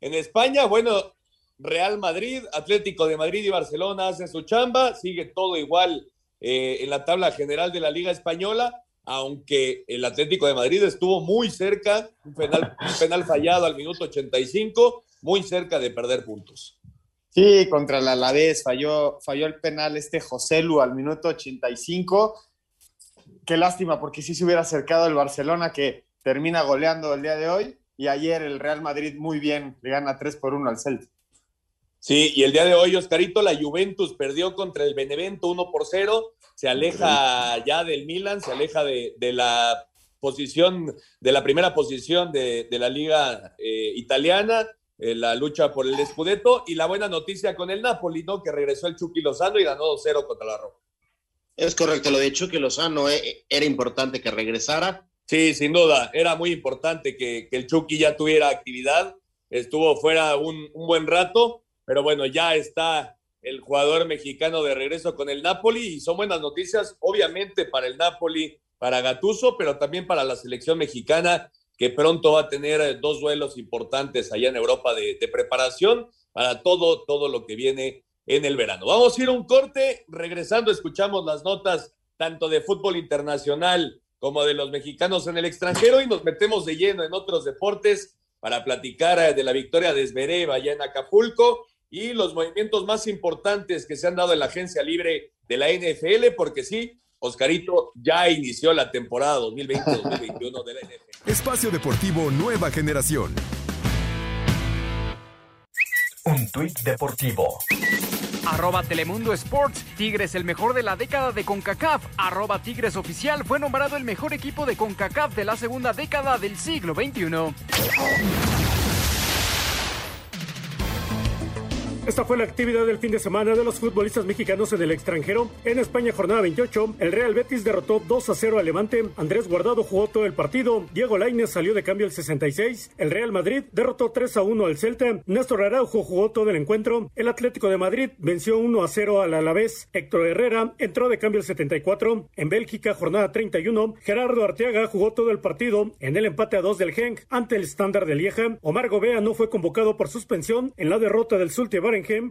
en España, bueno, Real Madrid, Atlético de Madrid y Barcelona hacen su chamba, sigue todo igual eh, en la tabla general de la Liga Española, aunque el Atlético de Madrid estuvo muy cerca, un penal, un penal fallado al minuto ochenta y cinco, muy cerca de perder puntos. Sí, contra el Alavés falló, falló el penal este Joselu al minuto ochenta y cinco. Qué lástima, porque sí se hubiera acercado el Barcelona, que termina goleando el día de hoy. Y ayer el Real Madrid muy bien, le gana tres por uno al Celta. Sí, y el día de hoy, Oscarito, la Juventus perdió contra el Benevento uno por cero. Se aleja okay. ya del Milan, se aleja de, de la posición, de la primera posición de, de la Liga eh, Italiana. La lucha por el Scudetto, y la buena noticia con el Napoli, ¿no? Que regresó el Chucky Lozano y ganó dos cero contra la Roma. Es correcto, lo de Chucky Lozano eh, era importante que regresara. Sí, sin duda, era muy importante que, que el Chucky ya tuviera actividad, estuvo fuera un, un buen rato, pero bueno, ya está el jugador mexicano de regreso con el Napoli, y son buenas noticias, obviamente, para el Napoli, para Gattuso, pero también para la selección mexicana, que pronto va a tener dos duelos importantes allá en Europa de, de preparación para todo, todo lo que viene en el verano. Vamos a ir a un corte, regresando escuchamos las notas tanto de fútbol internacional como de los mexicanos en el extranjero, y nos metemos de lleno en otros deportes para platicar de la victoria de Zverev allá en Acapulco y los movimientos más importantes que se han dado en la agencia libre de la N F L, porque sí, Oscarito, ya inició la temporada dos mil veinte dos mil veintiuno de la N F L. Espacio Deportivo Nueva Generación. Un tuit deportivo. Arroba Telemundo Sports. Tigres, el mejor de la década de CONCACAF. Arroba Tigres Oficial fue nombrado el mejor equipo de CONCACAF de la segunda década del siglo veintiuno. Esta fue la actividad del fin de semana de los futbolistas mexicanos en el extranjero. En España, jornada veintiocho, el Real Betis derrotó dos a cero al Levante. Andrés Guardado jugó todo el partido. Diego Lainez salió de cambio al sesenta y seis. El Real Madrid derrotó tres a uno al Celta. Néstor Araujo jugó todo el encuentro. El Atlético de Madrid venció uno a cero al Alavés. Héctor Herrera entró de cambio al setenta y cuatro. En Bélgica, jornada treinta y uno, Gerardo Arteaga jugó todo el partido en el empate a dos del Genk ante el Standard de Lieja. Omar Gobea no fue convocado por suspensión en la derrota del Zulte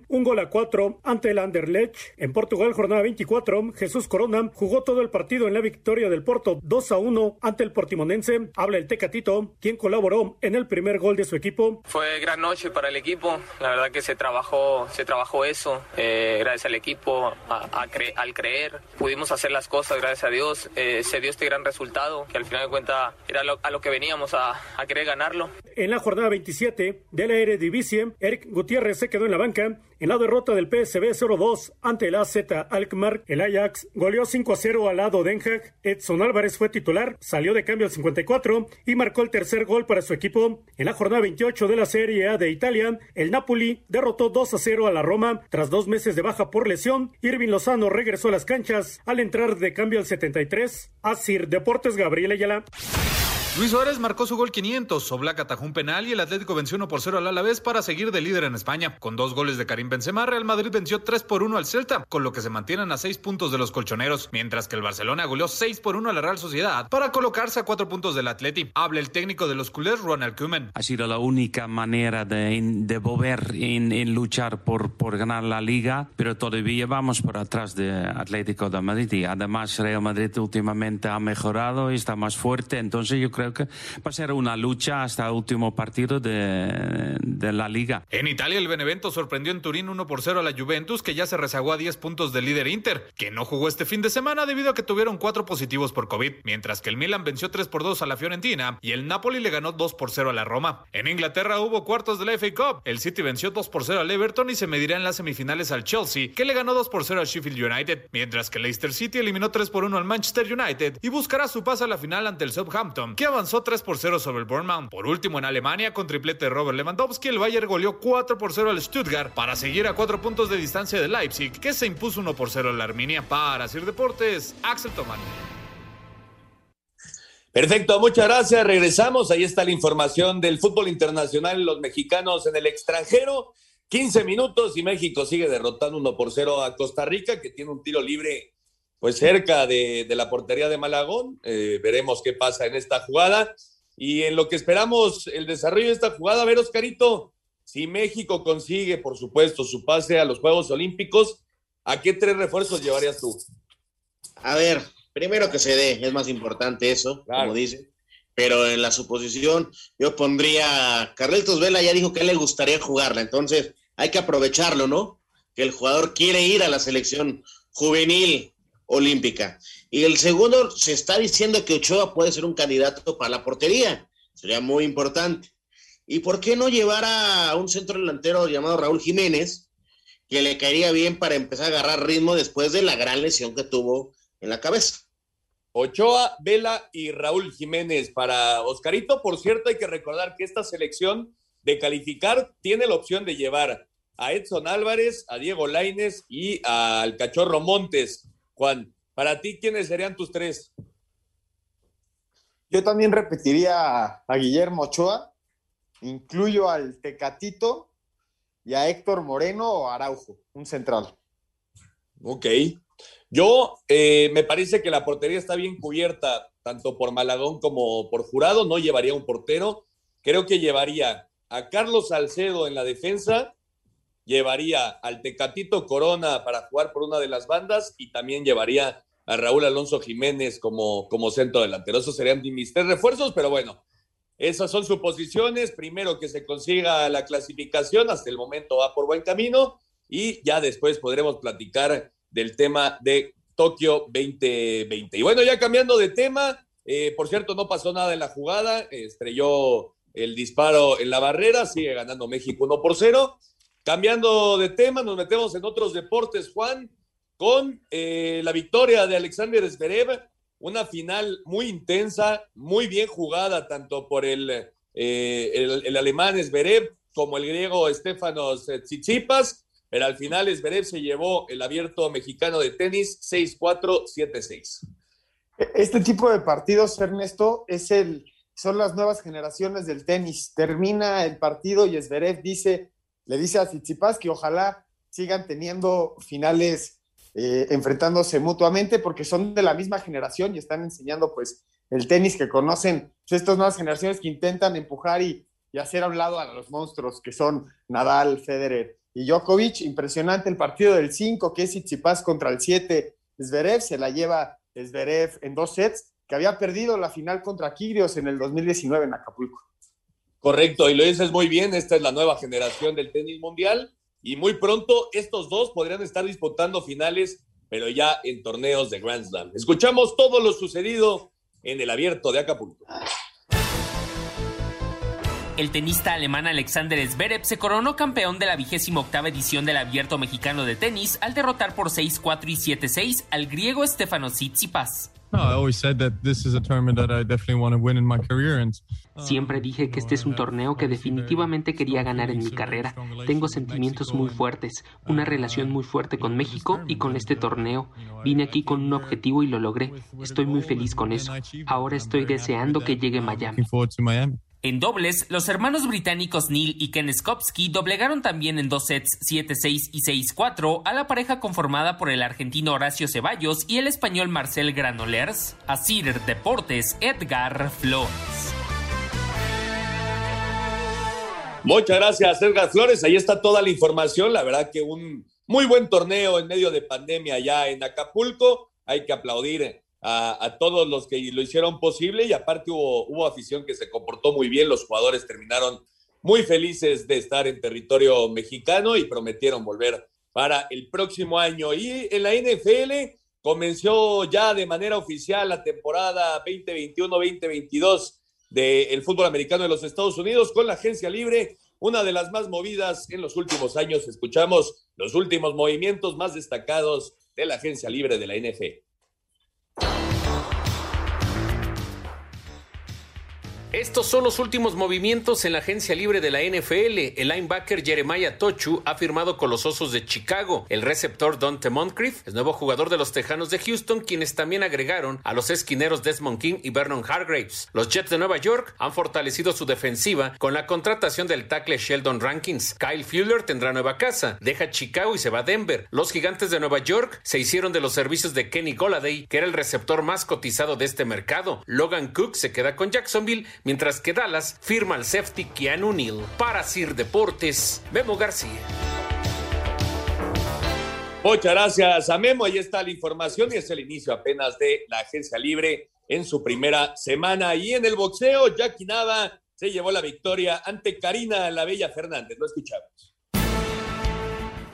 un gol a cuatro ante el Anderlecht. En Portugal, jornada veinticuatro, Jesús Corona jugó todo el partido en la victoria del Porto dos a uno ante el Portimonense. Habla el Tecatito, quien colaboró en el primer gol de su equipo. Fue gran noche para el equipo, la verdad que se trabajó, se trabajó eso, eh, gracias al equipo, a, a cre- al creer, pudimos hacer las cosas, gracias a Dios, eh, se dio este gran resultado, que al final de cuentas era lo, a lo que veníamos a, a querer ganarlo. En la jornada veintisiete de la Eredivisie, Eric Gutiérrez se quedó en la banca en la derrota del P S V cero dos ante el A Z Alkmaar. El Ajax goleó cinco a cero al lado de Den Haag. Edson Álvarez fue titular, salió de cambio al cincuenta y cuatro y marcó el tercer gol para su equipo. En la jornada veintiocho de la Serie A de Italia, el Napoli derrotó dos a cero a la Roma. Tras dos meses de baja por lesión, Irving Lozano regresó a las canchas al entrar de cambio al setenta y tres. Asir Deportes, Gabriel Ayala. Luis Suárez marcó su gol quinientos, Oblak atajó un penal y el Atlético venció uno por cero al Alavés para seguir de líder en España. Con dos goles de Karim Benzema, Real Madrid venció tres por uno al Celta, con lo que se mantienen a seis puntos de los colchoneros, mientras que el Barcelona goleó seis por uno a la Real Sociedad para colocarse a cuatro puntos del Atleti. Habla el técnico de los culés, Ronald Koeman. Ha sido la única manera de, de volver en, en luchar por, por ganar la Liga, pero todavía vamos por atrás de Atlético de Madrid y además Real Madrid últimamente ha mejorado y está más fuerte, entonces yo creo que va a ser una lucha hasta el último partido de, de la Liga. En Italia, el Benevento sorprendió en Turín uno por cero a la Juventus, que ya se rezagó a diez puntos del líder Inter, que no jugó este fin de semana debido a que tuvieron cuatro positivos por COVID, mientras que el Milan venció tres por dos a la Fiorentina y el Napoli le ganó dos por cero a la Roma. En Inglaterra hubo cuartos de la F A Cup, el City venció dos por cero al Everton y se medirá en las semifinales al Chelsea, que le ganó dos por cero al Sheffield United, mientras que Leicester City eliminó tres por uno al Manchester United y buscará su pase a la final ante el Southampton, que avanzó tres por cero sobre el Bournemouth. Por último, en Alemania, con triplete de Robert Lewandowski, el Bayern goleó cuatro por cero al Stuttgart para seguir a cuatro puntos de distancia de Leipzig, que se impuso uno por cero a la Arminia. Para Sir Deportes, Axel Tomán. Perfecto, muchas gracias. Regresamos. Ahí está la información del fútbol internacional, los mexicanos en el extranjero. quince minutos y México sigue derrotando uno por cero a Costa Rica, que tiene un tiro libre pues cerca de, de la portería de Malagón. Eh, veremos qué pasa en esta jugada. Y en lo que esperamos el desarrollo de esta jugada, a ver, Oscarito, si México consigue, por supuesto, su pase a los Juegos Olímpicos, ¿a qué tres refuerzos llevarías tú? A ver, primero que se dé, es más importante eso, claro, como dice. Pero en la suposición, yo pondría... Carlitos Vela ya dijo que a él le gustaría jugarla, entonces hay que aprovecharlo, ¿no? Que el jugador quiere ir a la selección juvenil olímpica. Y el segundo, se está diciendo que Ochoa puede ser un candidato para la portería, sería muy importante. ¿Y por qué no llevar a un centro delantero llamado Raúl Jiménez, que le caería bien para empezar a agarrar ritmo después de la gran lesión que tuvo en la cabeza? Ochoa, Vela y Raúl Jiménez para Oscarito. Por cierto, hay que recordar que esta selección de calificar tiene la opción de llevar a Edson Álvarez, a Diego Lainez y al Cachorro Montes. Juan, para ti, ¿quiénes serían tus tres? Yo también repetiría a Guillermo Ochoa, incluyo al Tecatito y a Héctor Moreno o Araujo, un central. Ok. Yo, eh, me parece que la portería está bien cubierta, tanto por Malagón como por Jurado, no llevaría un portero. Creo que llevaría a Carlos Salcedo en la defensa, llevaría al Tecatito Corona para jugar por una de las bandas y también llevaría a Raúl Alonso Jiménez como, como centro delantero. Esos serían mis tres refuerzos, pero bueno, esas son suposiciones. Primero que se consiga la clasificación, hasta el momento va por buen camino y ya después podremos platicar del tema de Tokio veinte veinte. Y bueno, ya cambiando de tema, eh, por cierto, no pasó nada en la jugada, estrelló el disparo en la barrera, sigue ganando México uno por cero. Cambiando de tema, nos metemos en otros deportes, Juan, con eh, la victoria de Alexander Zverev, una final muy intensa, muy bien jugada, tanto por el, eh, el, el alemán Zverev como el griego Stefanos Tsitsipas, pero al final Zverev se llevó el Abierto Mexicano de Tenis seis cuatro, siete seis. Este tipo de partidos, Ernesto, es el, son las nuevas generaciones del tenis. Termina el partido y Zverev dice... Le dice a Tsitsipas que ojalá sigan teniendo finales eh, enfrentándose mutuamente porque son de la misma generación y están enseñando pues el tenis que conocen. Pues, estas nuevas generaciones que intentan empujar y, y hacer a un lado a los monstruos que son Nadal, Federer y Djokovic. Impresionante el partido del cinco que es Tsitsipas contra el siete. Zverev se la lleva Zverev en dos sets, que había perdido la final contra Kyrgios en el dos mil diecinueve en Acapulco. Correcto, y lo dices muy bien, esta es la nueva generación del tenis mundial y muy pronto estos dos podrían estar disputando finales, pero ya en torneos de Grand Slam. Escuchamos todo lo sucedido en el Abierto de Acapulco. El tenista alemán Alexander Zverev se coronó campeón de la vigésima octava edición del Abierto Mexicano de Tenis al derrotar por seis cuatro y siete seis al griego Stefanos Tsitsipas. No, I always said that this is a tournament that I definitely want to win in my career and Siempre dije que este es un torneo que definitivamente quería ganar en mi carrera. Tengo sentimientos muy fuertes, una relación muy fuerte con México y con este torneo. Vine aquí con un objetivo y lo logré. Estoy muy feliz con eso. Ahora estoy deseando que llegue Miami. En dobles, los hermanos británicos Neil y Ken Skopsky doblegaron también en dos sets siete seis y seis cuatro a la pareja conformada por el argentino Horacio Ceballos y el español Marcel Granollers. Así Deportes, Edgar Flores. Muchas gracias, Edgar Flores. Ahí está toda la información. La verdad que un muy buen torneo en medio de pandemia allá en Acapulco. Hay que aplaudir A, a todos los que lo hicieron posible, y aparte hubo, hubo afición que se comportó muy bien. Los jugadores terminaron muy felices de estar en territorio mexicano y prometieron volver para el próximo año. Y en la N F L comenzó ya de manera oficial la temporada veinte veintiuno veinte veintidós del fútbol americano de los Estados Unidos, con la agencia libre, una de las más movidas en los últimos años. Escuchamos los últimos movimientos más destacados de la agencia libre de la N F L. Estos son los últimos movimientos en la agencia libre de la N F L. El linebacker Jeremiah Tochu ha firmado con los Osos de Chicago. El receptor Donte Moncrief es nuevo jugador de los Tejanos de Houston, quienes también agregaron a los esquineros Desmond King y Vernon Hargraves. Los Jets de Nueva York han fortalecido su defensiva con la contratación del tackle Sheldon Rankins. Kyle Fuller tendrá nueva casa, deja Chicago y se va a Denver. Los Gigantes de Nueva York se hicieron de los servicios de Kenny Golladay, que era el receptor más cotizado de este mercado. Logan Cook se queda con Jacksonville, mientras que Dallas firma al safety Keanu Neal. Para Sir Deportes, Memo García. Muchas gracias a Memo. Ahí está la información, y es el inicio apenas de la agencia libre en su primera semana. Y en el boxeo, Jackie Nava se llevó la victoria ante Karina La Bella Fernández. Lo escuchamos.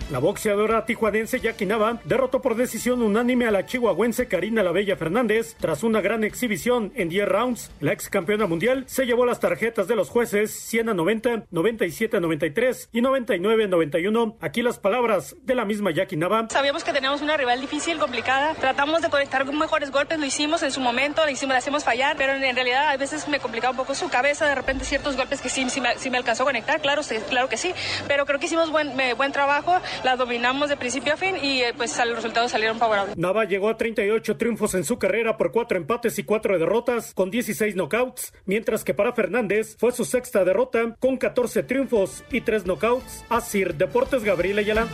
La boxeadora tijuanense Jackie Nava derrotó por decisión unánime a la chihuahuense Karina La Bella Fernández tras una gran exhibición en diez rounds. La ex campeona mundial se llevó las tarjetas de los jueces cien a noventa, noventa y siete a noventa y tres y noventa y nueve a noventa y uno. Aquí las palabras de la misma Jackie Nava. Sabíamos que teníamos una rival difícil, complicada. Tratamos de conectar con mejores golpes, lo hicimos en su momento, lo hicimos, la hacemos fallar, pero en realidad a veces me complicaba un poco su cabeza. De repente ciertos golpes que sí, sí, me, sí me alcanzó a conectar, claro, sí, claro que sí, pero creo que hicimos buen, me, buen trabajo. La dominamos de principio a fin y eh, pues los resultados salieron favorables. Nava llegó a treinta y ocho triunfos en su carrera por cuatro empates y cuatro derrotas con dieciséis knockouts, mientras que para Fernández fue su sexta derrota con catorce triunfos y tres knockouts. Asir Deportes, Gabriel Ayala.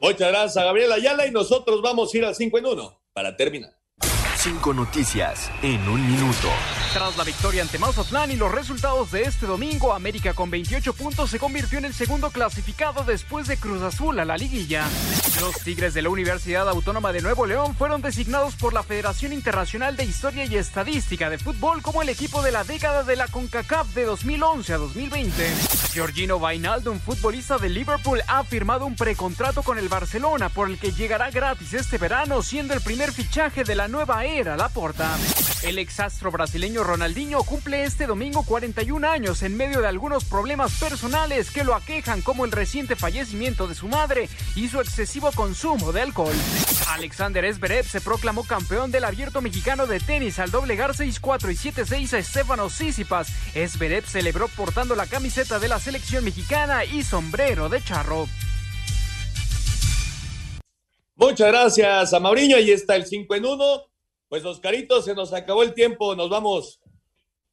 Muchas gracias a Gabriel Ayala, y nosotros vamos a ir al cinco en uno para terminar. Cinco noticias en un minuto. Tras la victoria ante Mazatlán y los resultados de este domingo, América con veintiocho puntos se convirtió en el segundo clasificado después de Cruz Azul a la liguilla. Los Tigres de la Universidad Autónoma de Nuevo León fueron designados por la Federación Internacional de Historia y Estadística de Fútbol como el equipo de la década de la CONCACAF de dos mil once a dos mil veinte. Giorgino Wijnaldum, futbolista de Liverpool, ha firmado un precontrato con el Barcelona por el que llegará gratis este verano, siendo el primer fichaje de la nueva era. Era la porta. El exastro brasileño Ronaldinho cumple este domingo cuarenta y un años en medio de algunos problemas personales que lo aquejan, como el reciente fallecimiento de su madre y su excesivo consumo de alcohol. Alexander Zverev se proclamó campeón del Abierto Mexicano de Tenis al doblegar seis cuatro y siete seis a Stefanos Tsitsipas. Zverev celebró portando la camiseta de la selección mexicana y sombrero de charro. Muchas gracias a Mauriño. Ahí está el cinco en uno. Pues, Oscarito, se nos acabó el tiempo, nos vamos.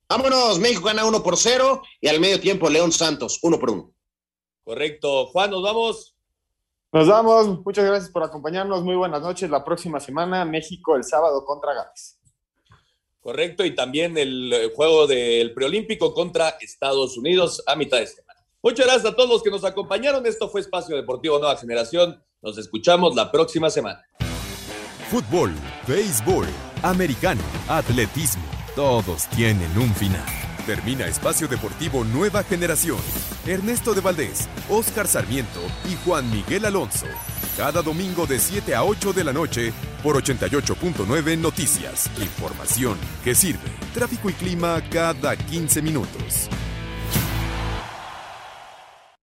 Vámonos, México gana uno por cero y al medio tiempo León Santos, uno por uno. Correcto. Juan, nos vamos. Nos vamos, muchas gracias por acompañarnos, muy buenas noches. La próxima semana, México el sábado contra Gales. Correcto, y también el juego del preolímpico contra Estados Unidos a mitad de semana. Muchas gracias a todos los que nos acompañaron. Esto fue Espacio Deportivo Nueva Generación. Nos escuchamos la próxima semana. Fútbol, béisbol, americano, atletismo, todos tienen un final. Termina Espacio Deportivo Nueva Generación. Ernesto de Valdés, Oscar Sarmiento y Juan Miguel Alonso. Cada domingo de siete a ocho de la noche por ochenta y ocho punto nueve Noticias. Información que sirve. Tráfico y clima cada quince minutos.